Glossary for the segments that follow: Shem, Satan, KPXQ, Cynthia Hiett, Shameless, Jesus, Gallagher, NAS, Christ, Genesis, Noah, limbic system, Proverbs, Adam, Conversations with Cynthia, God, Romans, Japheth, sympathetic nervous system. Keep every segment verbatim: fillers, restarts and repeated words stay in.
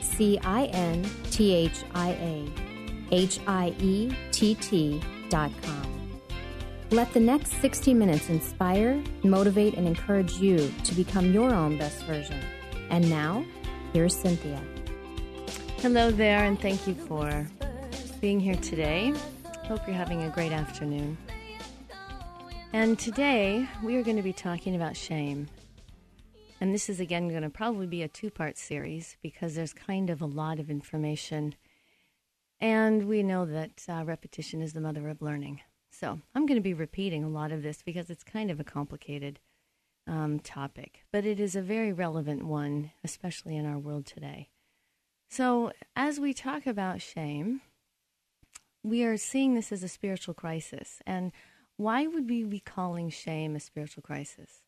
C I N T H I A H I E T T dot com. Let the next sixty minutes inspire, motivate, and encourage you to become your own best version. And now, here's Cynthia. Hello there, and thank you for being here today. Hope you're having a great afternoon. And today, we are going to be talking about shame. And this is, again, going to probably be a two-part series because there's kind of a lot of information. And we know that uh, repetition is the mother of learning. So I'm going to be repeating a lot of this because it's kind of a complicated um, topic. But it is a very relevant one, especially in our world today. So as we talk about shame, we are seeing this as a spiritual crisis. And why would we be calling shame a spiritual crisis?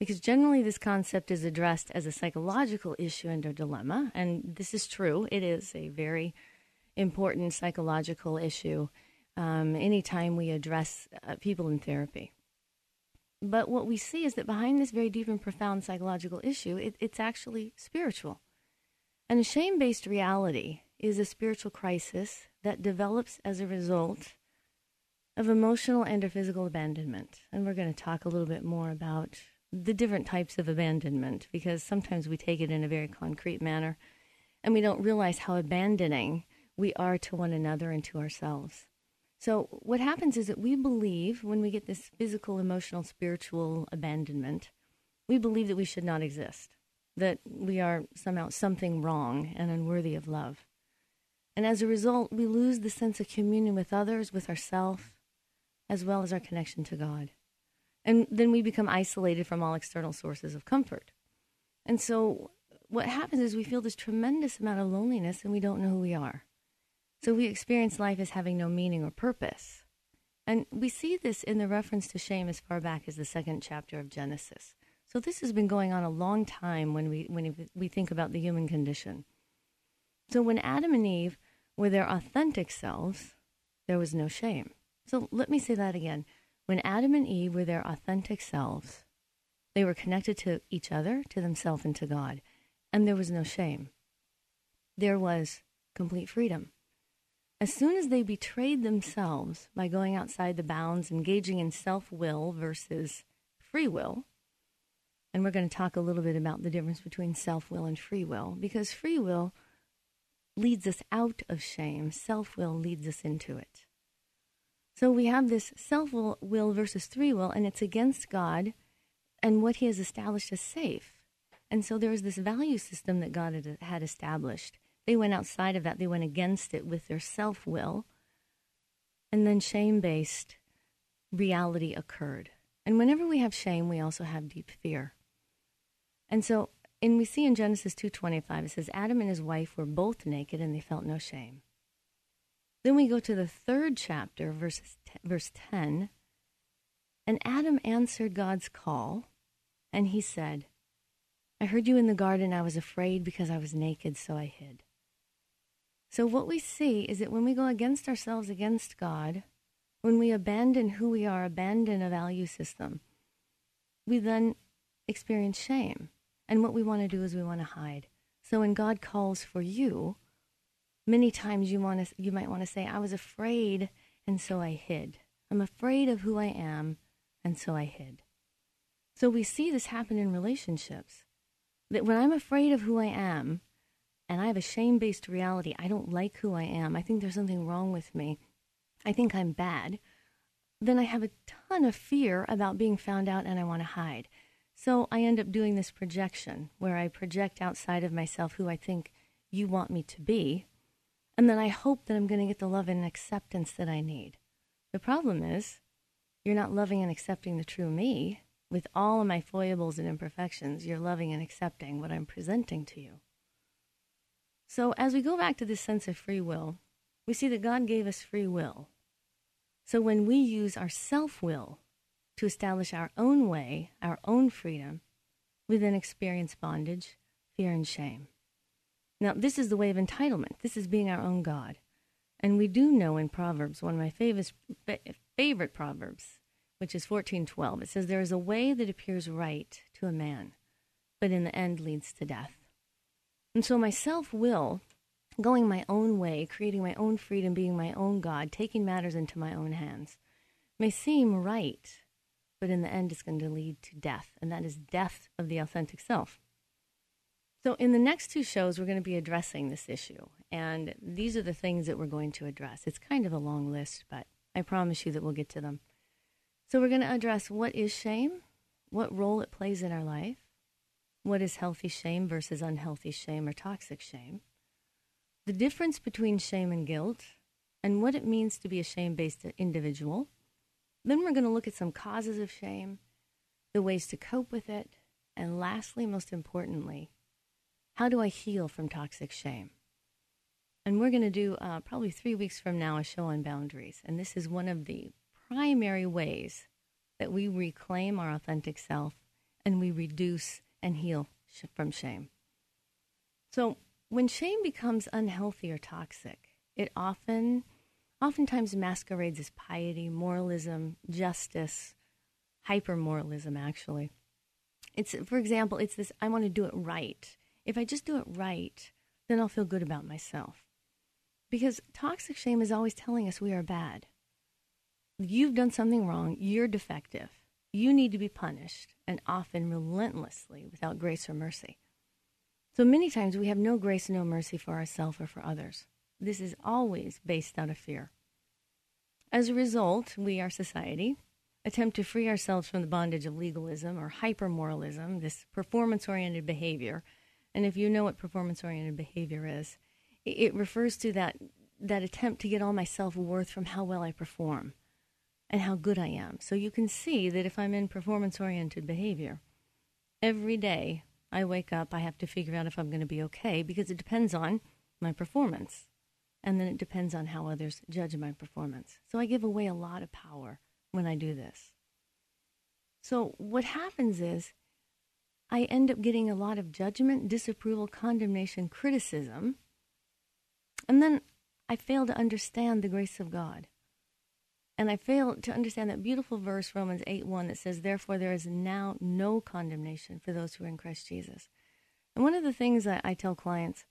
Because generally this concept is addressed as a psychological issue and a dilemma, and this is true. It is a very important psychological issue um, anytime we address uh, people in therapy. But what we see is that behind this very deep and profound psychological issue, it, it's actually spiritual. And a shame-based reality is a spiritual crisis that develops as a result of emotional and or physical abandonment. And we're going to talk a little bit more about the different types of abandonment, because sometimes we take it in a very concrete manner and we don't realize how abandoning we are to one another and to ourselves. So what happens is that we believe when we get this physical, emotional, spiritual abandonment, we believe that we should not exist, that we are somehow something wrong and unworthy of love. And as a result, we lose the sense of communion with others, with ourselves, as well as our connection to God. And then we become isolated from all external sources of comfort. And so what happens is we feel this tremendous amount of loneliness and we don't know who we are. So we experience life as having no meaning or purpose. And we see this in the reference to shame as far back as the second chapter of Genesis. So this has been going on a long time when we, when we think about the human condition. So when Adam and Eve were their authentic selves, there was no shame. So let me say that again. When Adam and Eve were their authentic selves, they were connected to each other, to themselves, and to God. And there was no shame. There was complete freedom. As soon as they betrayed themselves by going outside the bounds, engaging in self-will versus free will, and we're going to talk a little bit about the difference between self-will and free will, because free will leads us out of shame. Self-will leads us into it. So we have this self-will versus free will, and it's against God and what he has established as safe. And so there is this value system that God had established. They went outside of that. They went against it with their self-will. And then shame-based reality occurred. And whenever we have shame, we also have deep fear. And so, and we see in Genesis two twenty-five, it says, Adam and his wife were both naked and they felt no shame. Then we go to the third chapter, verse ten, and Adam answered God's call, and he said, I heard you in the garden, I was afraid because I was naked, so I hid. So what we see is that when we go against ourselves, against God, when we abandon who we are, abandon a value system, we then experience shame. And what we want to do is we want to hide. So when God calls for you, many times you want to, you might want to say, I was afraid, and so I hid. I'm afraid of who I am, and so I hid. So we see this happen in relationships, that when I'm afraid of who I am, and I have a shame-based reality, I don't like who I am, I think there's something wrong with me, I think I'm bad, then I have a ton of fear about being found out, and I want to hide. So I end up doing this projection, where I project outside of myself who I think you want me to be, and then I hope that I'm going to get the love and acceptance that I need. The problem is, you're not loving and accepting the true me. With all of my foibles and imperfections, you're loving and accepting what I'm presenting to you. So as we go back to this sense of free will, we see that God gave us free will. So when we use our self-will to establish our own way, our own freedom, we then experience bondage, fear, and shame. Now, this is the way of entitlement. This is being our own God. And we do know in Proverbs, one of my favorite, favorite Proverbs, which is fourteen twelve, it says, "There is a way that appears right to a man, but in the end leads to death." And so my self-will, going my own way, creating my own freedom, being my own God, taking matters into my own hands, may seem right, but in the end it's going to lead to death, and that is death of the authentic self. So in the next two shows, we're going to be addressing this issue, and these are the things that we're going to address. It's kind of a long list, but I promise you that we'll get to them. So we're going to address what is shame, what role it plays in our life, what is healthy shame versus unhealthy shame or toxic shame, the difference between shame and guilt, and what it means to be a shame-based individual. Then we're going to look at some causes of shame, the ways to cope with it, and lastly, most importantly, how do I heal from toxic shame? And we're going to do, uh, probably three weeks from now, a show on boundaries, and this is one of the primary ways that we reclaim our authentic self and we reduce and heal sh- from shame. So when shame becomes unhealthy or toxic, it often, oftentimes masquerades as piety, moralism, justice, hypermoralism, actually. It's, for example, it's this, I want to do it right. If I just do it right, then I'll feel good about myself. Because toxic shame is always telling us we are bad. You've done something wrong. You're defective. You need to be punished, and often relentlessly without grace or mercy. So many times we have no grace, no mercy for ourselves or for others. This is always based out of fear. As a result, we, our society, attempt to free ourselves from the bondage of legalism or hypermoralism, this performance-oriented behavior. And if you know what performance-oriented behavior is, it refers to that, that attempt to get all my self-worth from how well I perform and how good I am. So you can see that if I'm in performance-oriented behavior, every day I wake up, I have to figure out if I'm going to be okay, because it depends on my performance. And then it depends on how others judge my performance. So I give away a lot of power when I do this. So what happens is I end up getting a lot of judgment, disapproval, condemnation, criticism. And then I fail to understand the grace of God. And I fail to understand that beautiful verse, Romans eight one, that says, "Therefore there is now no condemnation for those who are in Christ Jesus." And one of the things that I tell clients,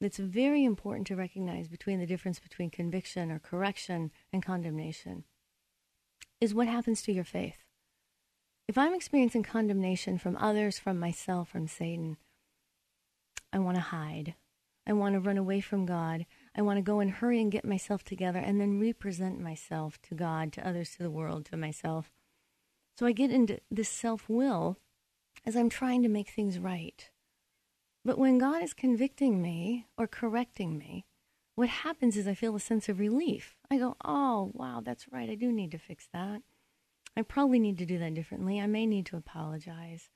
it's very important to recognize between the difference between conviction or correction and condemnation is what happens to your faith. If I'm experiencing condemnation from others, from myself, from Satan, I want to hide. I want to run away from God. I want to go and hurry and get myself together and then represent myself to God, to others, to the world, to myself. So I get into this self-will as I'm trying to make things right. But when God is convicting me or correcting me, what happens is I feel a sense of relief. I go, oh, wow, that's right. I do need to fix that. I probably need to do that differently. I may need to apologize.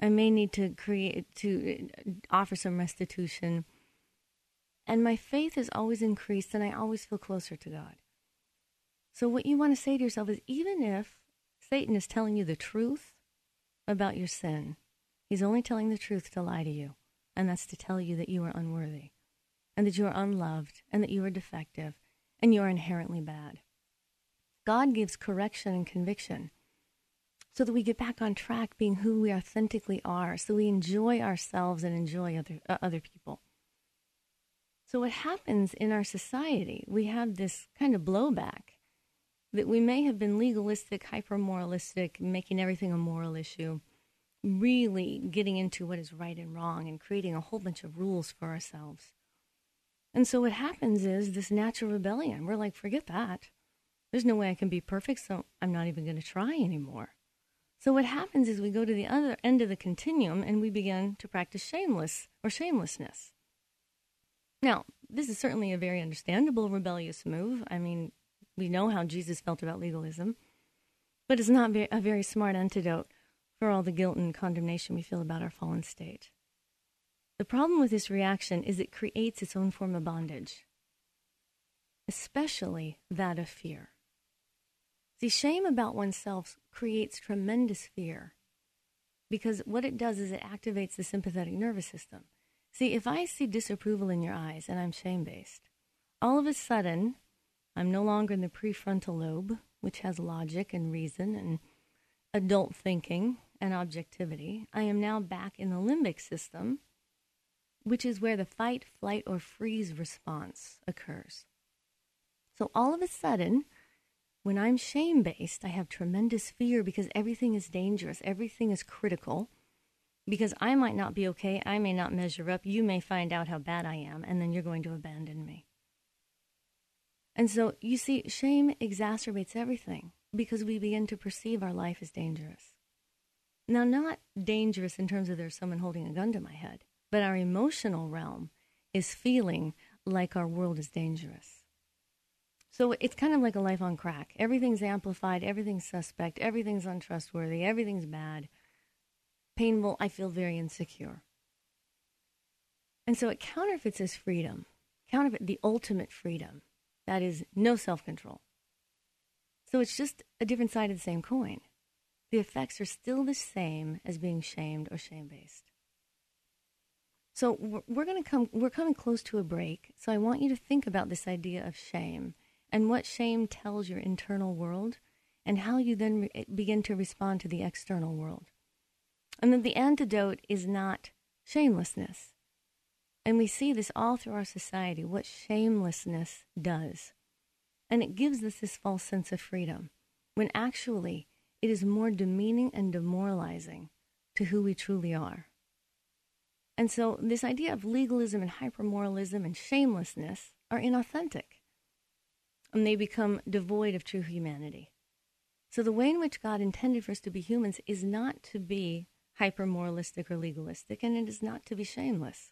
I may need to create, to offer some restitution. And my faith is always increased, and I always feel closer to God. So what you want to say to yourself is, even if Satan is telling you the truth about your sin, he's only telling the truth to lie to you. And that's to tell you that you are unworthy, and that you are unloved, and that you are defective, and you are inherently bad. God gives correction and conviction so that we get back on track being who we authentically are, so we enjoy ourselves and enjoy other uh, other people. So what happens in our society, we have this kind of blowback that we may have been legalistic, hyper-moralistic, making everything a moral issue, really getting into what is right and wrong and creating a whole bunch of rules for ourselves. And so what happens is this natural rebellion. We're like, forget that. There's no way I can be perfect, so I'm not even going to try anymore. So what happens is we go to the other end of the continuum and we begin to practice shameless or shamelessness. Now, this is certainly a very understandable rebellious move. I mean, we know how Jesus felt about legalism, but it's not a very smart antidote for all the guilt and condemnation we feel about our fallen state. The problem with this reaction is it creates its own form of bondage, especially that of fear. See, shame about oneself creates tremendous fear, because what it does is it activates the sympathetic nervous system. See, if I see disapproval in your eyes and I'm shame-based, all of a sudden, I'm no longer in the prefrontal lobe, which has logic and reason and adult thinking and objectivity. I am now back in the limbic system, which is where the fight, flight, or freeze response occurs. So all of a sudden, when I'm shame-based, I have tremendous fear because everything is dangerous. Everything is critical because I might not be okay. I may not measure up. You may find out how bad I am, and then you're going to abandon me. And so, you see, shame exacerbates everything because we begin to perceive our life as dangerous. Now, not dangerous in terms of there's someone holding a gun to my head, but our emotional realm is feeling like our world is dangerous. So it's kind of like a life on crack. Everything's amplified. Everything's suspect. Everything's untrustworthy. Everything's bad. Painful. I feel very insecure. And so it counterfeits as freedom. Counterfeit the ultimate freedom. That is no self-control. So it's just a different side of the same coin. The effects are still the same as being shamed or shame-based. So we're going to come, we're coming close to a break. So I want you to think about this idea of shame, and what shame tells your internal world, and how you then re- begin to respond to the external world. And then the antidote is not shamelessness. And we see this all through our society, what shamelessness does. And it gives us this false sense of freedom, when actually it is more demeaning and demoralizing to who we truly are. And so this idea of legalism and hypermoralism and shamelessness are inauthentic. And they become devoid of true humanity. So the way in which God intended for us to be humans is not to be hyper-moralistic or legalistic, and it is not to be shameless.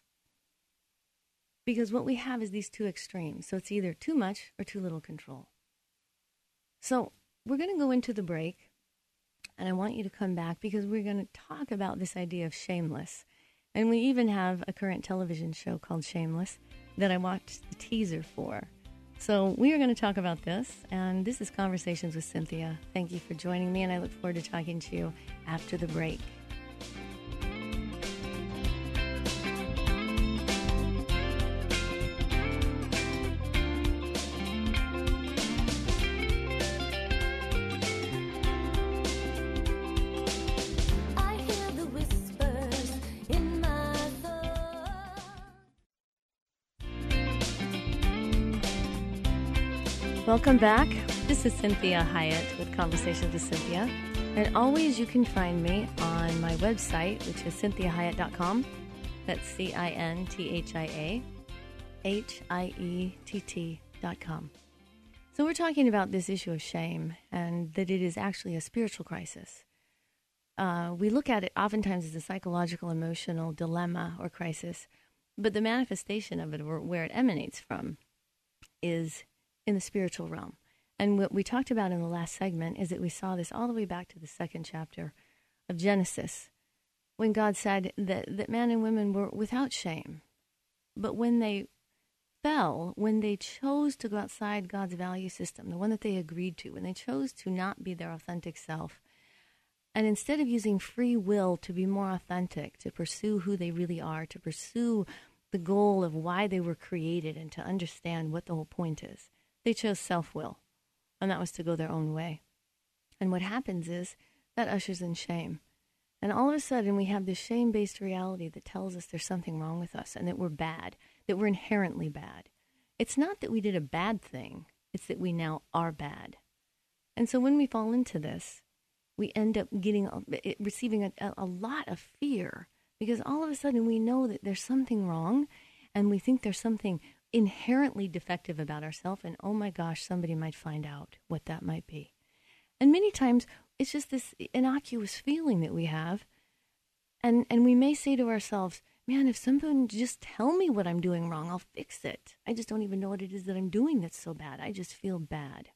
Because what we have is these two extremes. So it's either too much or too little control. So we're going to go into the break, and I want you to come back because we're going to talk about this idea of shameless. And we even have a current television show called Shameless that I watched the teaser for. So we are going to talk about this, and this is Conversations with Cynthia. Thank you for joining me, and I look forward to talking to you after the break. Welcome back. This is Cynthia Hiett with Conversations with Cynthia. And always you can find me on my website, which is cynthia hiett dot com. That's C I N T H I A H I E T T dot com. So we're talking about this issue of shame, and that it is actually a spiritual crisis. Uh, we look at it oftentimes as a psychological, emotional dilemma or crisis, but the manifestation of it, or where it emanates from, is in the spiritual realm. And what we talked about in the last segment is that we saw this all the way back to the second chapter of Genesis, when God said that, that men and women were without shame. But when they fell, when they chose to go outside God's value system, the one that they agreed to, when they chose to not be their authentic self, and instead of using free will to be more authentic, to pursue who they really are, to pursue the goal of why they were created and to understand what the whole point is, they chose self-will, and that was to go their own way. And what happens is that ushers in shame. And all of a sudden, we have this shame-based reality that tells us there's something wrong with us and that we're bad, that we're inherently bad. It's not that we did a bad thing. It's that we now are bad. And so when we fall into this, we end up getting receiving a, a lot of fear, because all of a sudden we know that there's something wrong, and we think there's something inherently defective about ourselves, and oh my gosh, somebody might find out what that might be. And many times it's just this innocuous feeling that we have, and and we may say to ourselves, man, if someone just tell me what I'm doing wrong, I'll fix it. I just don't even know what it is that I'm doing that's so bad. I just feel bad.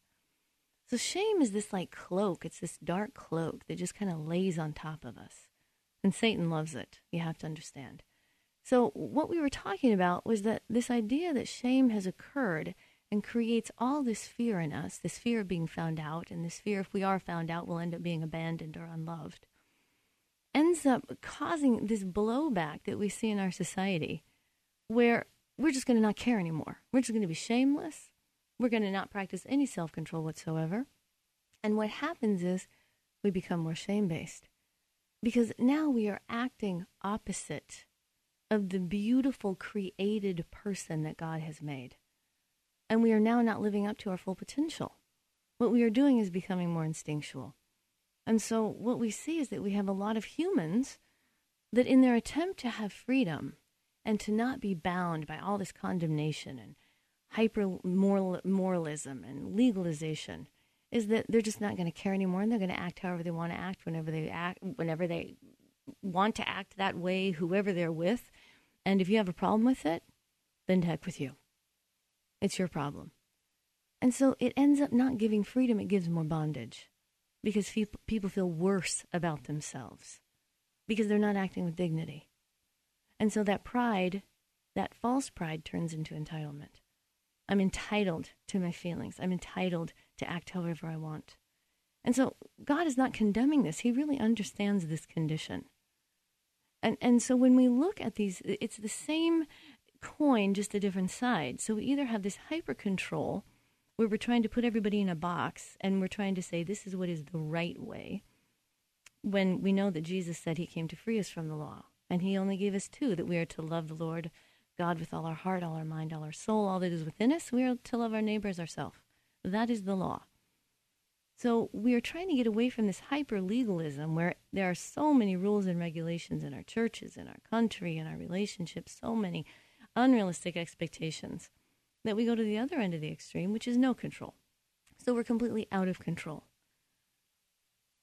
So shame is this like cloak. It's this dark cloak that just kind of lays on top of us, and Satan loves it. You have to understand. So what we were talking about was that this idea that shame has occurred and creates all this fear in us, this fear of being found out, and this fear if we are found out, we'll end up being abandoned or unloved, ends up causing this blowback that we see in our society where we're just going to not care anymore. We're just going to be shameless. We're going to not practice any self-control whatsoever. And what happens is we become more shame-based because now we are acting opposite of the beautiful created person that God has made. And we are now not living up to our full potential. What we are doing is becoming more instinctual. And so what we see is that we have a lot of humans that in their attempt to have freedom and to not be bound by all this condemnation and hyper-moralism and legalization is that they're just not going to care anymore, and they're going to act however they want to act, whenever they act, whenever they want to act that way, whoever they're with. And if you have a problem with it, then to heck with you. It's your problem. And so it ends up not giving freedom. It gives more bondage because people feel worse about themselves because they're not acting with dignity. And so that pride, that false pride, turns into entitlement. I'm entitled to my feelings. I'm entitled to act however I want. And so God is not condemning this. He really understands this condition. And and so when we look at these, it's the same coin, just a different side. So we either have this hyper-control where we're trying to put everybody in a box and we're trying to say this is what is the right way, when we know that Jesus said he came to free us from the law. And he only gave us two, that we are to love the Lord God with all our heart, all our mind, all our soul, all that is within us. We are to love our neighbors ourselves. That is the law. So we are trying to get away from this hyper-legalism where there are so many rules and regulations in our churches, in our country, in our relationships, so many unrealistic expectations, that we go to the other end of the extreme, which is no control. So we're completely out of control.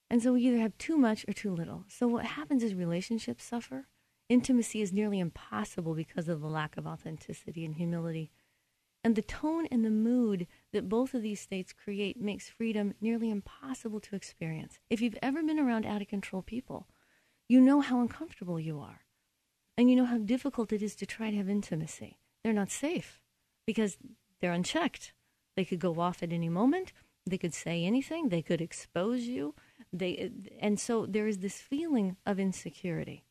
And so we either have too much or too little. So what happens is relationships suffer. Intimacy is nearly impossible because of the lack of authenticity and humility. And the tone and the mood that both of these states create makes freedom nearly impossible to experience. If you've ever been around out-of-control people, you know how uncomfortable you are. And you know how difficult it is to try to have intimacy. They're not safe because they're unchecked. They could go off at any moment. They could say anything. They could expose you. They, and so there is this feeling of insecurity.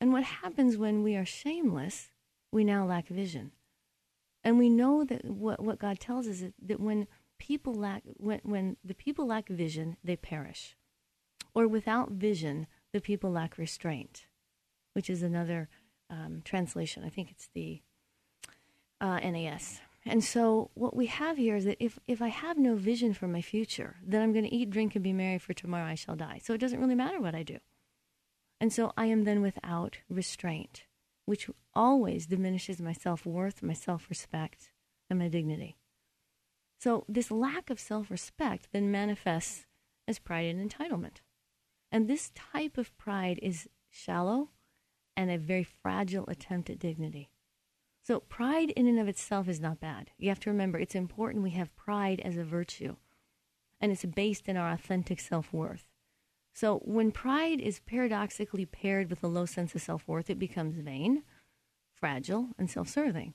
And what happens when we are shameless, we now lack vision. And we know that what, what God tells us is that when people lack, when, when the people lack vision, they perish. Or without vision, the people lack restraint, which is another um, translation. I think it's the uh, N A S. And so what we have here is that if, if I have no vision for my future, then I'm going to eat, drink, and be merry, for tomorrow I shall die. So it doesn't really matter what I do. And so I am then without restraint, which always diminishes my self-worth, my self-respect, and my dignity. So this lack of self-respect then manifests as pride and entitlement. And this type of pride is shallow and a very fragile attempt at dignity. So pride in and of itself is not bad. You have to remember, it's important we have pride as a virtue, and it's based in our authentic self-worth. So when pride is paradoxically paired with a low sense of self-worth, it becomes vain, fragile, and self-serving.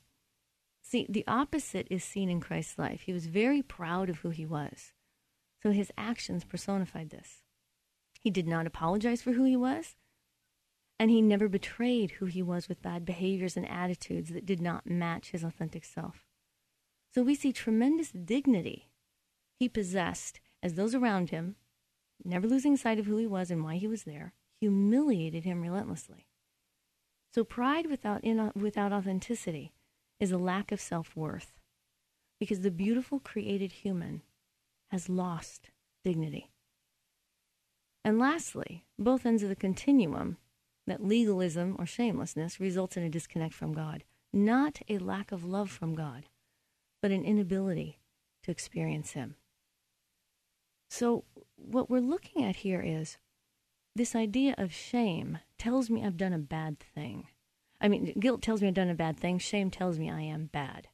See, the opposite is seen in Christ's life. He was very proud of who he was. So his actions personified this. He did not apologize for who he was, and he never betrayed who he was with bad behaviors and attitudes that did not match his authentic self. So we see tremendous dignity he possessed as those around him, never losing sight of who he was and why he was there, humiliated him relentlessly. So pride without in, without authenticity is a lack of self-worth, because the beautiful created human has lost dignity. And lastly, both ends of the continuum, that legalism or shamelessness, results in a disconnect from God, not a lack of love from God, but an inability to experience him. So what we're looking at here is this idea of shame tells me I've done a bad thing. I mean, guilt tells me I've done a bad thing. Shame tells me I am bad.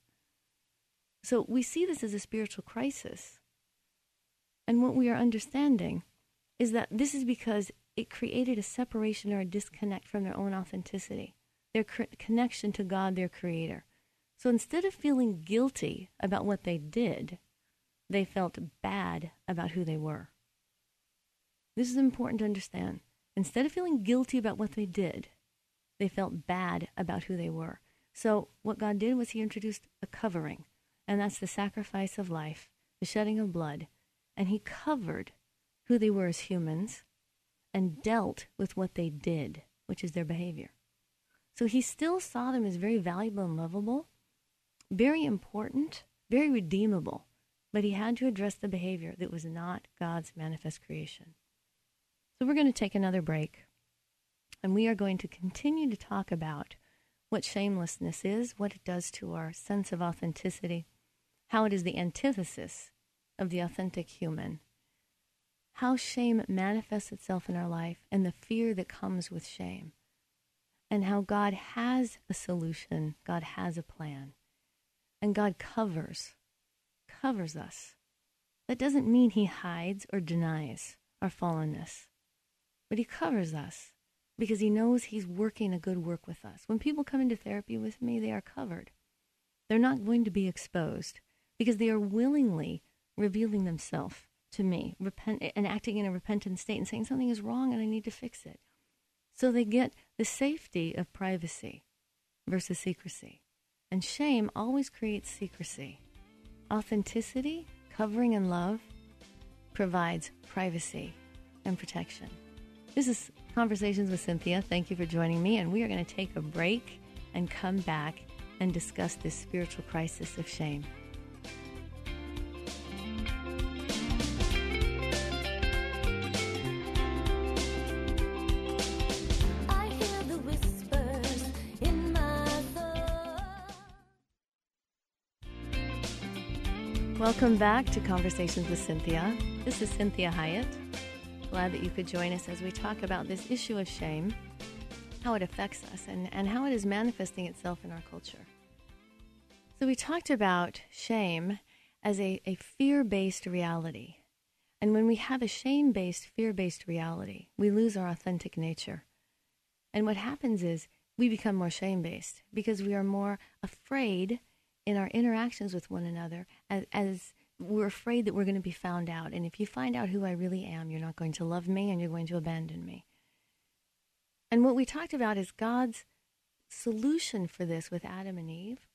So we see this as a spiritual crisis. And what we are understanding is that this is because it created a separation or a disconnect from their own authenticity. their connection to God, their creator. So instead of feeling guilty about what they did, they felt bad about who they were. This is important to understand. Instead of feeling guilty about what they did, they felt bad about who they were. So what God did was he introduced a covering, and that's the sacrifice of life, the shedding of blood. And he covered who they were as humans and dealt with what they did, which is their behavior. So he still saw them as very valuable and lovable, very important, very redeemable. But he had to address the behavior that was not God's manifest creation. So we're going to take another break, and we are going to continue to talk about what shamelessness is, what it does to our sense of authenticity, how it is the antithesis of the authentic human, how shame manifests itself in our life and the fear that comes with shame, and how God has a solution, God has a plan, and God covers covers us. That doesn't mean he hides or denies our fallenness, but he covers us because he knows he's working a good work with us. When people come into therapy with me, they are covered. They're not going to be exposed because they are willingly revealing themselves to me, repent and acting in a repentant state and saying something is wrong and I need to fix it. So they get the safety of privacy versus secrecy. And shame always creates secrecy. Authenticity, covering, and love provides privacy and protection. This is Conversations with Cynthia. Thank you for joining me, and we are going to take a break and come back and discuss this spiritual crisis of shame. Welcome back to Conversations with Cynthia. This is Cynthia Hiett. Glad that you could join us as we talk about this issue of shame, how it affects us, and, and how it is manifesting itself in our culture. So we talked about shame as a, a fear-based reality. And when we have a shame-based, fear-based reality, we lose our authentic nature. And what happens is we become more shame-based because we are more afraid in our interactions with one another, as, as we're afraid that we're going to be found out. And if you find out who I really am, you're not going to love me and you're going to abandon me. And what we talked about is God's solution for this with Adam and Eve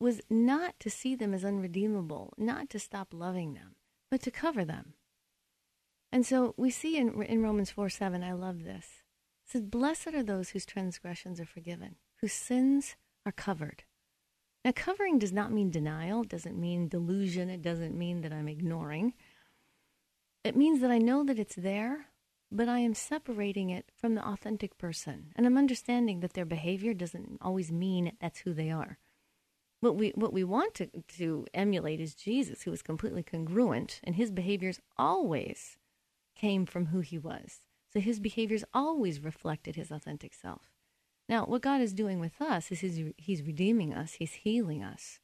was not to see them as unredeemable, not to stop loving them, but to cover them. And so we see in, in Romans four seven, I love this. It says, blessed are those whose transgressions are forgiven, whose sins are covered. Now, covering does not mean denial. It doesn't mean delusion. It doesn't mean that I'm ignoring. It means that I know that it's there, but I am separating it from the authentic person. And I'm understanding that their behavior doesn't always mean that's who they are. What we what we want to, to emulate is Jesus, who was completely congruent, and his behaviors always came from who he was. So his behaviors always reflected his authentic self. Now, what God is doing with us is he's, he's redeeming us, he's healing us,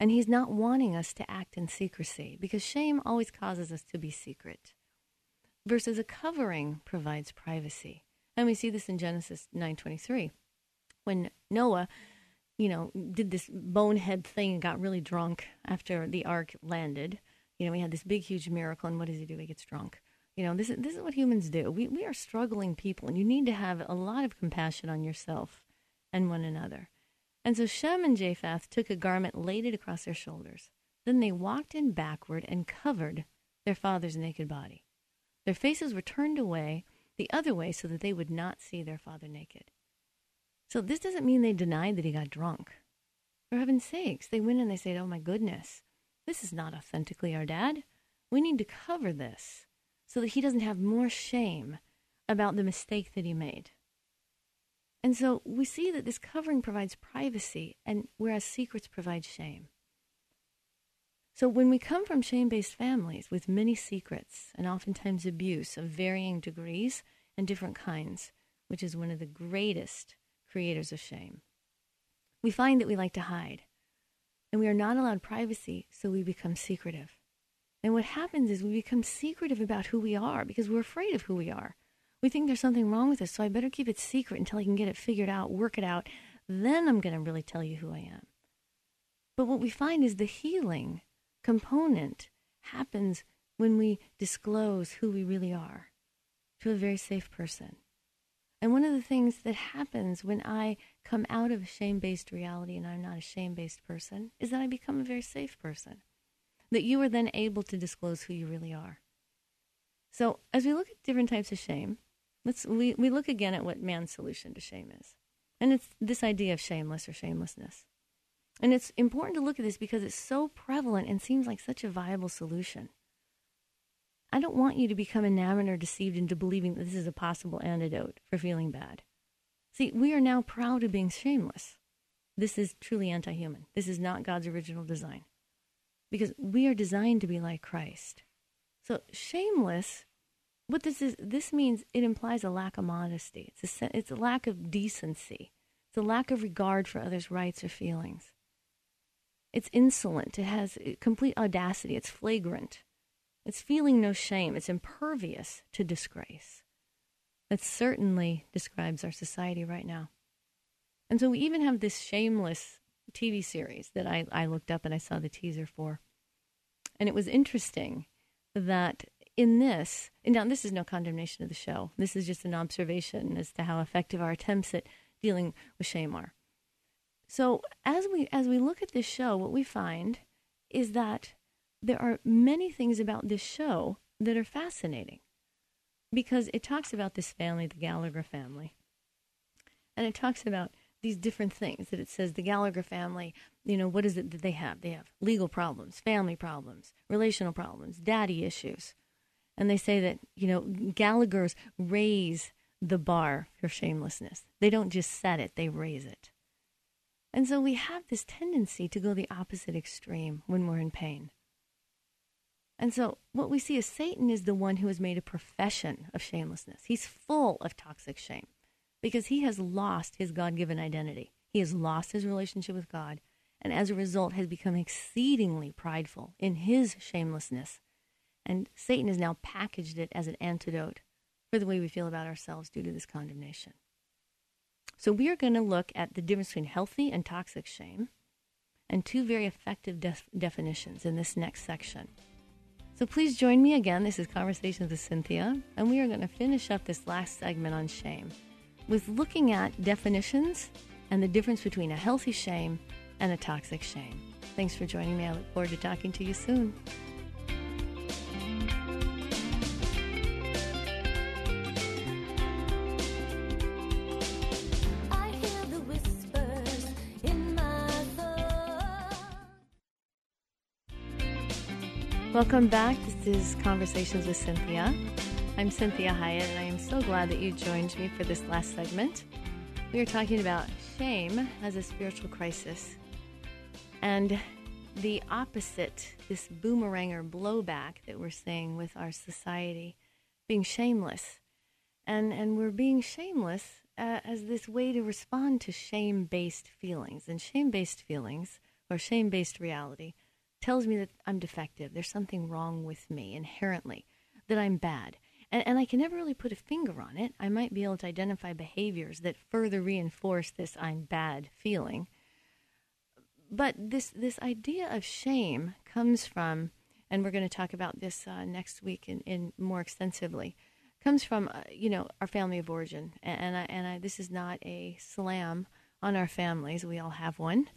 and he's not wanting us to act in secrecy because shame always causes us to be secret, versus a covering provides privacy. And we see this in Genesis nine twenty-three, when Noah, you know, did this bonehead thing and got really drunk after the ark landed. You know, we had this big, huge miracle, and what does he do? He gets drunk. You know, this is this is what humans do. We we are struggling people, and you need to have a lot of compassion on yourself and one another. And so Shem and Japheth took a garment, laid it across their shoulders. Then they walked in backward and covered their father's naked body. Their faces were turned away the other way so that they would not see their father naked. So this doesn't mean they denied that he got drunk. For heaven's sakes, they went and they said, oh my goodness, this is not authentically our dad. We need to cover this, so that he doesn't have more shame about the mistake that he made. And so we see that this covering provides privacy, and whereas secrets provide shame. So when we come from shame-based families with many secrets, and oftentimes abuse of varying degrees and different kinds, which is one of the greatest creators of shame, we find that we like to hide, and we are not allowed privacy, so we become secretive. And what happens is we become secretive about who we are because we're afraid of who we are. We think there's something wrong with us, so I better keep it secret until I can get it figured out, work it out, Then I'm going to really tell you who I am. But what we find is the healing component happens when we disclose who we really are to a very safe person. And one of the things that happens when I come out of a shame-based reality and I'm not a shame-based person is that I become a very safe person, that you are then able to disclose who you really are. So as we look at different types of shame, let's we, we look again at what man's solution to shame is. And it's this idea of shameless or shamelessness. And it's important to look at this because it's so prevalent and seems like such a viable solution. I don't want you to become enamored or deceived into believing that this is a possible antidote for feeling bad. See, we are now proud of being shameless. This is truly anti-human. This is not God's original design. Because we are designed to be like Christ. So shameless, what this is, this means it implies a lack of modesty. It's a, it's a lack of decency. It's a lack of regard for others' rights or feelings. It's insolent. It has complete audacity. It's flagrant. It's feeling no shame. It's impervious to disgrace. That certainly describes our society right now. And so we even have this Shameless T V series that I, I looked up and I saw the teaser for. And it was interesting that in this, and now this is no condemnation of the show. This is just an observation as to how effective our attempts at dealing with shame are. So as we as we look at this show, what we find is that there are many things about this show that are fascinating because it talks about this family, the Gallagher family, and it talks about these different things that it says the Gallagher family, you know, what is it that they have? They have legal problems, family problems, relational problems, daddy issues. And they say that, you know, Gallagher's raise the bar for shamelessness. They don't just set it, they raise it. And so we have this tendency to go the opposite extreme when we're in pain. And so what we see is Satan is the one who has made a profession of shamelessness. He's full of toxic shame because he has lost his God-given identity. He has lost his relationship with God and as a result has become exceedingly prideful in his shamelessness. And Satan has now packaged it as an antidote for the way we feel about ourselves due to this condemnation. So we are going to look at the difference between healthy and toxic shame and two very effective def- definitions in this next section. So please join me again. This is Conversations with Cynthia, and we are going to finish up this last segment on shame with looking at definitions and the difference between a healthy shame and a toxic shame. Thanks for joining me. I look forward to talking to you soon. Welcome back. This is Conversations with Cynthia. I'm Cynthia Hiett, and I am so glad that you joined me for this last segment. We are talking about shame as a spiritual crisis and the opposite, this boomerang or blowback that we're seeing with our society, being shameless. And, and we're being shameless uh, as this way to respond to shame-based feelings. And shame-based feelings, or shame-based reality, tells me that I'm defective. There's something wrong with me inherently, that I'm bad. And, and I can never really put a finger on it. I might be able to identify behaviors that further reinforce this I'm bad feeling. But this, this idea of shame comes from, and we're going to talk about this uh, next week in, in more extensively, comes from, uh, you know, our family of origin. And, and, I, and I, this is not a slam on our families. We all have one.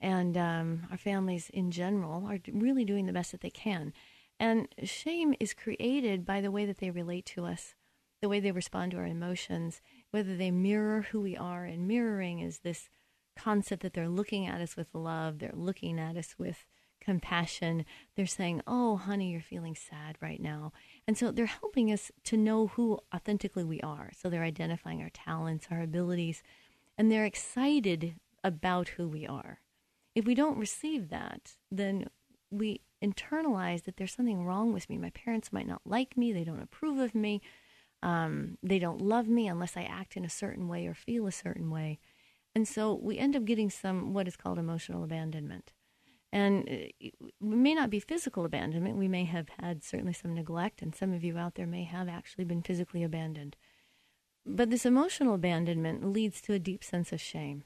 And um, our families in general are really doing the best that they can. And shame is created by the way that they relate to us, the way they respond to our emotions, whether they mirror who we are. And mirroring is this concept that they're looking at us with love. They're looking at us with compassion. They're saying, oh, honey, you're feeling sad right now. And so they're helping us to know who authentically we are. So they're identifying our talents, our abilities, and they're excited about who we are. If we don't receive that, then we internalize that there's something wrong with me. My parents might not like me. They don't approve of me. Um, they don't love me unless I act in a certain way or feel a certain way. And so we end up getting some what is called emotional abandonment. And it may not be physical abandonment. We may have had certainly some neglect, and some of you out there may have actually been physically abandoned. But this emotional abandonment leads to a deep sense of shame.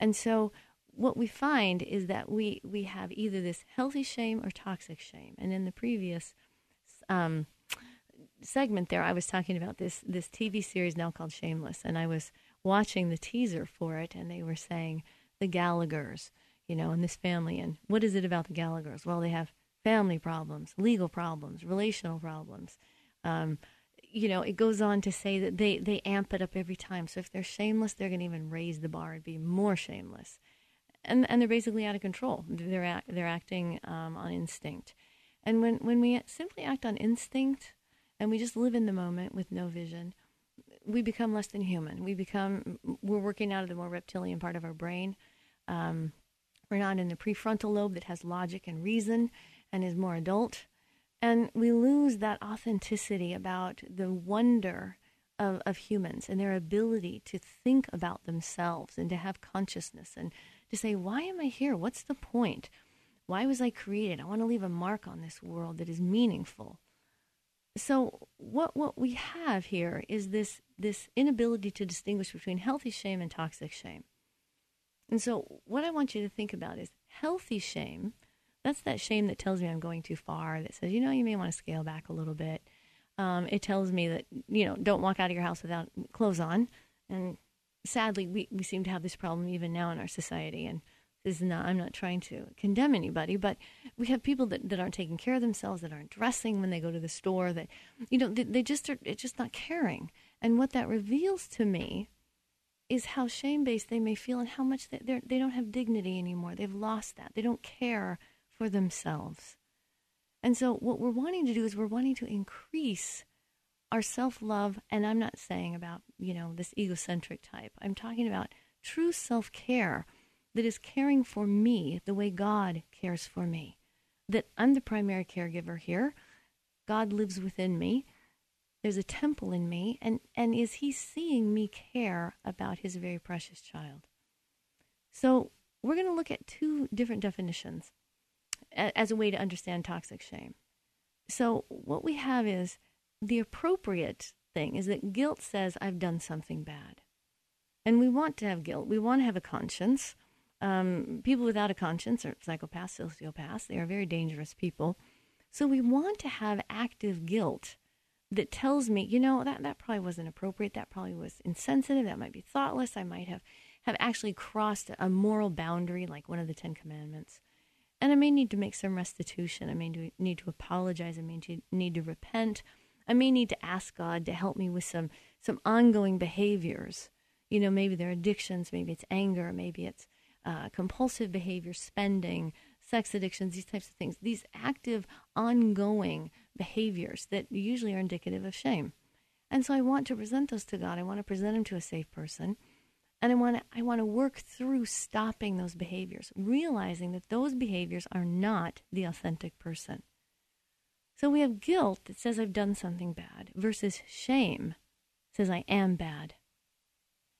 And so what we find is that we, we have either this healthy shame or toxic shame. And in the previous um, segment there, I was talking about this this T V series now called Shameless, and I was watching the teaser for it, and they were saying the Gallaghers, you know, and this family, and what is it about the Gallaghers? Well, they have family problems, legal problems, relational problems. Um, you know, it goes on to say that they, they amp it up every time. So if they're shameless, they're going to even raise the bar and be more shameless. And and they're basically out of control. They're act, they're acting um, on instinct. And when, when we simply act on instinct and we just live in the moment with no vision, we become less than human. We become, we're working out of the more reptilian part of our brain. Um, we're not in the prefrontal lobe that has logic and reason and is more adult. And we lose that authenticity about the wonder of, of humans and their ability to think about themselves and to have consciousness and to say, why am I here? What's the point? Why was I created? I want to leave a mark on this world that is meaningful. So what what we have here is this this inability to distinguish between healthy shame and toxic shame. And so what I want you to think about is healthy shame. That's that shame that tells me I'm going too far, that says, you know, you may want to scale back a little bit. Um, it tells me that, you know, don't walk out of your house without clothes on. And sadly, we, we seem to have this problem even now in our society. And this is not, I'm not trying to condemn anybody, but we have people that, that aren't taking care of themselves, that aren't dressing when they go to the store, that, you know, they, they just are it's just not caring. And what that reveals to me is how shame-based they may feel and how much they they don't have dignity anymore. They've lost that. They don't care for themselves. And so what we're wanting to do is we're wanting to increase our self-love. And I'm not saying about, you know, this egocentric type. I'm talking about true self-care that is caring for me the way God cares for me. That I'm the primary caregiver here. God lives within me. There's a temple in me. And, and is he seeing me care about his very precious child? So we're going to look at two different definitions as a way to understand toxic shame. So what we have is the appropriate thing is that guilt says I've done something bad. And we want to have guilt. We want to have a conscience. Um, people without a conscience are psychopaths, sociopaths. They are very dangerous people. So we want to have active guilt that tells me, you know, that, that probably wasn't appropriate. That probably was insensitive. That might be thoughtless. I might have, have actually crossed a moral boundary like one of the Ten Commandments. And I may need to make some restitution. I may need to apologize. I may need to repent. I may need to ask God to help me with some, some ongoing behaviors. You know, maybe they're addictions. Maybe it's anger. Maybe it's uh, compulsive behavior, spending, sex addictions, these types of things. These active, ongoing behaviors that usually are indicative of shame. And so I want to present those to God. I want to present them to a safe person. And I want to I want to work through stopping those behaviors, realizing that those behaviors are not the authentic person. So we have guilt that says I've done something bad versus shame says I am bad.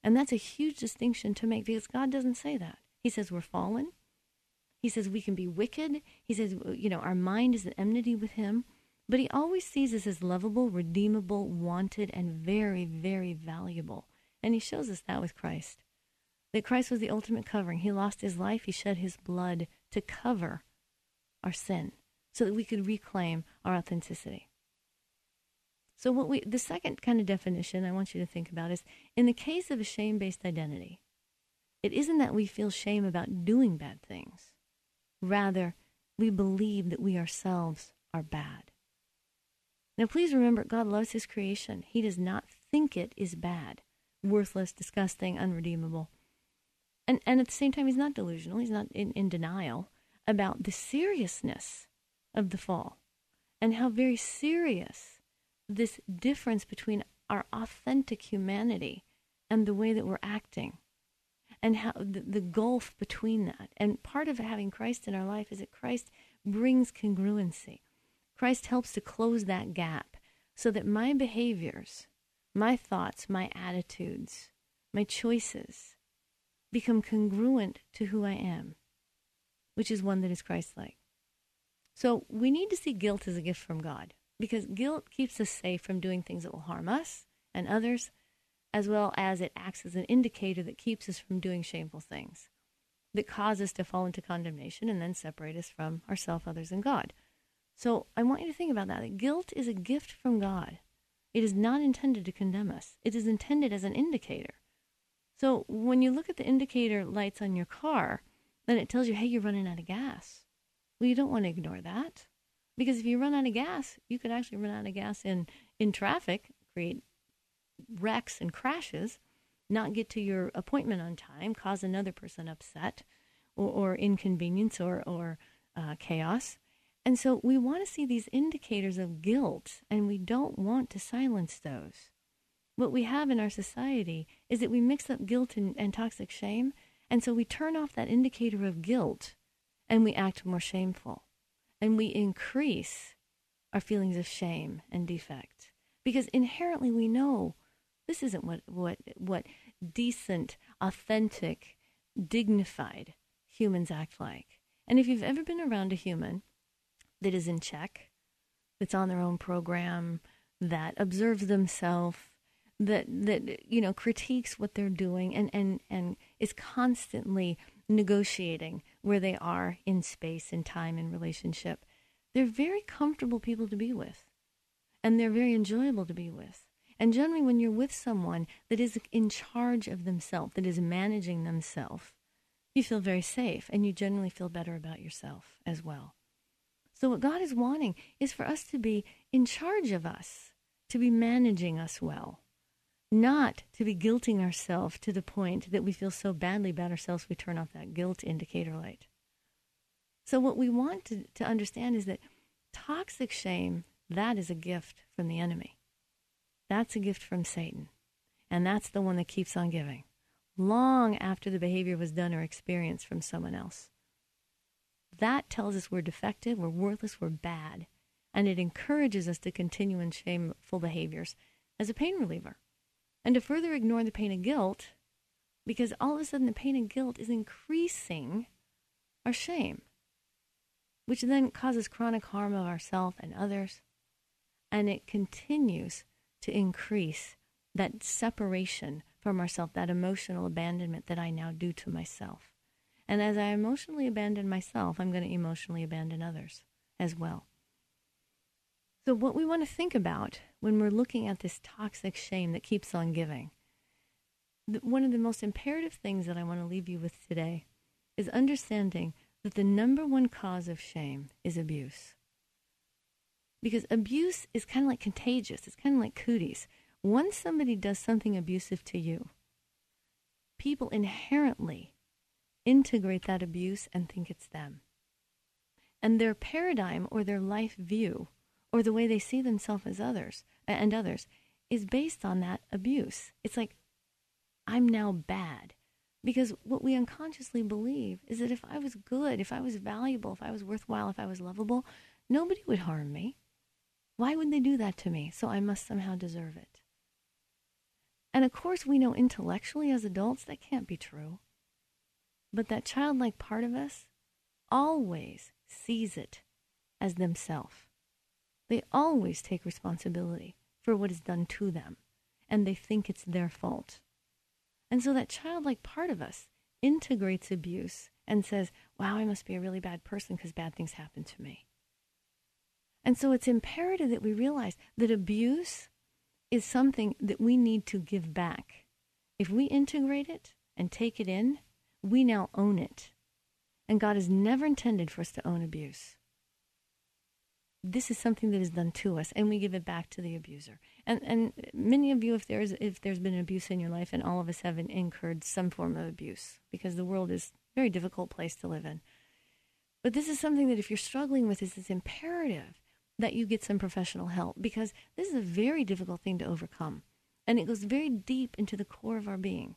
And that's a huge distinction to make because God doesn't say that. He says we're fallen. He says we can be wicked. He says, you know, our mind is at enmity with him. But he always sees us as lovable, redeemable, wanted, and very, very valuable. And he shows us that with Christ, that Christ was the ultimate covering. He lost his life. He shed his blood to cover our sin so that we could reclaim our authenticity. So what we, the second kind of definition I want you to think about is in the case of a shame-based identity, it isn't that we feel shame about doing bad things. Rather, we believe that we ourselves are bad. Now, please remember, God loves his creation. He does not think it is bad. Worthless, disgusting, unredeemable. And and at the same time, he's not delusional. He's not in, in denial about the seriousness of the fall and how very serious this difference between our authentic humanity and the way that we're acting and how the, the gulf between that. And part of having Christ in our life is that Christ brings congruency. Christ helps to close that gap so that my behaviors, my thoughts, my attitudes, my choices become congruent to who I am, which is one that is Christ-like. So we need to see guilt as a gift from God because guilt keeps us safe from doing things that will harm us and others. as well as it acts as an indicator that keeps us from doing shameful things that cause us to fall into condemnation and then separate us from ourselves, others, and God. So I want you to think about that. that. Guilt is a gift from God. It is not intended to condemn us. It is intended as an indicator. So when you look at the indicator lights on your car, then it tells you, hey, you're running out of gas. Well, you don't want to ignore that, because if you run out of gas, you could actually run out of gas in, in traffic, create wrecks and crashes, not get to your appointment on time, cause another person upset or, or inconvenience or, or uh, chaos. And so we want to see these indicators of guilt, and we don't want to silence those. What we have in our society is that we mix up guilt and, and toxic shame, and so we turn off that indicator of guilt, and we act more shameful, and we increase our feelings of shame and defect, because inherently we know this isn't what what what decent, authentic, dignified humans act like. And if you've ever been around a human that is in check, that's on their own program, that observes themselves, that, that you know, critiques what they're doing and, and, and is constantly negotiating where they are in space and time and relationship, they're very comfortable people to be with, and they're very enjoyable to be with. And generally when you're with someone that is in charge of themselves, that is managing themselves, you feel very safe, and you generally feel better about yourself as well. So what God is wanting is for us to be in charge of us, to be managing us well, not to be guilting ourselves to the point that we feel so badly about ourselves we turn off that guilt indicator light. So what we want to, to understand is that toxic shame, that is a gift from the enemy. That's a gift from Satan. And that's the one that keeps on giving, long after the behavior was done or experienced from someone else. That tells us we're defective, we're worthless, we're bad, and it encourages us to continue in shameful behaviors as a pain reliever, and to further ignore the pain of guilt, because all of a sudden the pain of guilt is increasing our shame, which then causes chronic harm of ourselves and others, and it continues to increase that separation from ourselves, that emotional abandonment that I now do to myself. And as I emotionally abandon myself, I'm going to emotionally abandon others as well. So what we want to think about when we're looking at this toxic shame that keeps on giving, one of the most imperative things that I want to leave you with today is understanding that the number one cause of shame is abuse. Because abuse is kind of like contagious. It's kind of like cooties. Once somebody does something abusive to you, people inherently integrate that abuse and think it's them. And their paradigm or their life view or the way they see themselves as others and others is based on that abuse. It's like, I'm now bad. Because what we unconsciously believe is that if I was good, if I was valuable, if I was worthwhile, if I was lovable, nobody would harm me. Why would they do that to me? So I must somehow deserve it. And of course, we know intellectually as adults that can't be true. But that childlike part of us always sees it as themselves. They always take responsibility for what is done to them, and they think it's their fault. And so that childlike part of us integrates abuse and says, wow, I must be a really bad person because bad things happen to me. And so it's imperative that we realize that abuse is something that we need to give back. If we integrate it and take it in, we now own it. And God has never intended for us to own abuse. This is something that is done to us, and we give it back to the abuser. And and many of you, if there's if there's been abuse in your life, and all of us have incurred some form of abuse, because the world is a very difficult place to live in. But this is something that if you're struggling with, is it's imperative that you get some professional help, because this is a very difficult thing to overcome. And it goes very deep into the core of our being.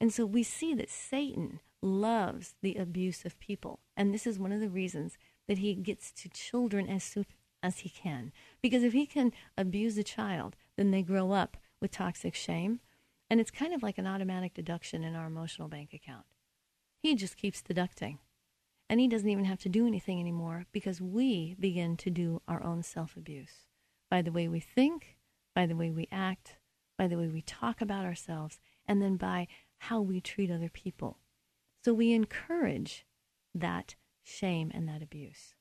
And so we see that Satan loves the abuse of people. And this is one of the reasons that he gets to children as soon as he can. Because if he can abuse a child, then they grow up with toxic shame. And it's kind of like an automatic deduction in our emotional bank account. He just keeps deducting. And he doesn't even have to do anything anymore, because we begin to do our own self-abuse by the way we think, by the way we act, by the way we talk about ourselves, and then by how we treat other people. So we encourage that shame and that abuse.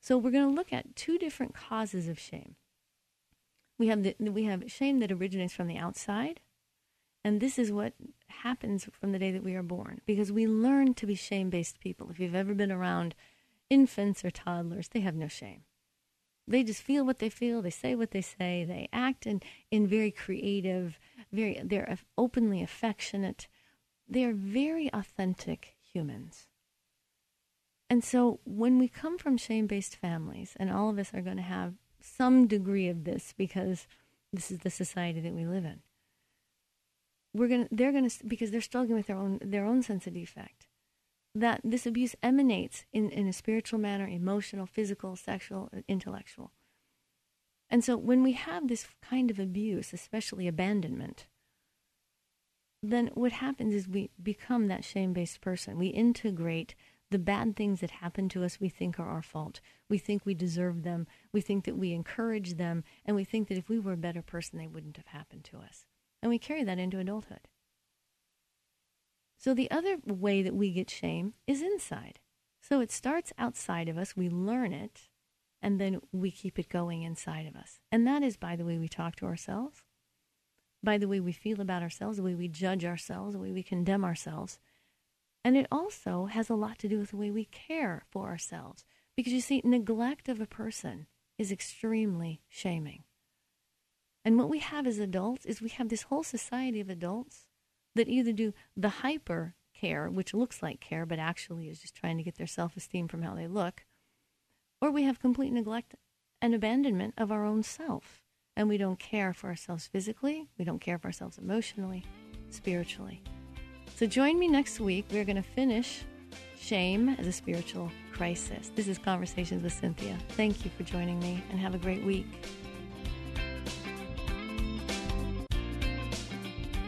So we're going to look at two different causes of shame. We have the, we have shame that originates from the outside, and this is what happens from the day that we are born, because we learn to be shame-based people. If you've ever been around infants or toddlers, they have no shame. They just feel what they feel, they say what they say, they act in, in very creative, very they're openly affectionate. They are very authentic humans. And so when we come from shame-based families, and all of us are going to have some degree of this because this is the society that we live in, we're going they're going to, because they're struggling with their own their own sense of defect, that this abuse emanates in, in a spiritual manner, emotional, physical, sexual, intellectual. And so when we have this kind of abuse, especially abandonment, then what happens is we become that shame-based person. We integrate the bad things that happen to us we think are our fault. We think we deserve them. We think that we encourage them. And we think that if we were a better person, they wouldn't have happened to us. And we carry that into adulthood. So the other way that we get shame is inside. So it starts outside of us, we learn it, and then we keep it going inside of us. And that is by the way we talk to ourselves, by the way we feel about ourselves, the way we judge ourselves, the way we condemn ourselves. And it also has a lot to do with the way we care for ourselves. Because you see, neglect of a person is extremely shaming. And what we have as adults is we have this whole society of adults that either do the hyper care, which looks like care, but actually is just trying to get their self-esteem from how they look, or we have complete neglect and abandonment of our own self, and we don't care for ourselves physically, we don't care for ourselves emotionally, spiritually. So join me next week. We're going to finish Shame as a Spiritual Crisis. This is Conversations with Cynthia. Thank you for joining me, and have a great week.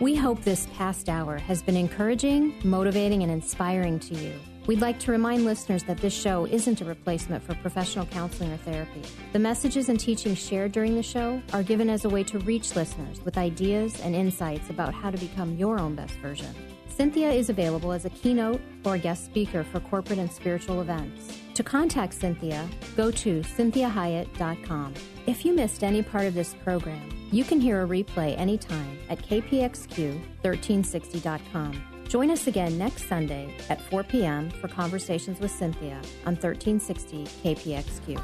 We hope this past hour has been encouraging, motivating, and inspiring to you. We'd like to remind listeners that this show isn't a replacement for professional counseling or therapy. The messages and teachings shared during the show are given as a way to reach listeners with ideas and insights about how to become your own best version. Cynthia is available as a keynote or guest speaker for corporate and spiritual events. To contact Cynthia, go to cynthia hiett dot com. If you missed any part of this program, you can hear a replay anytime at k p x q thirteen sixty dot com. Join us again next Sunday at four p.m. for Conversations with Cynthia on thirteen sixty K P X Q.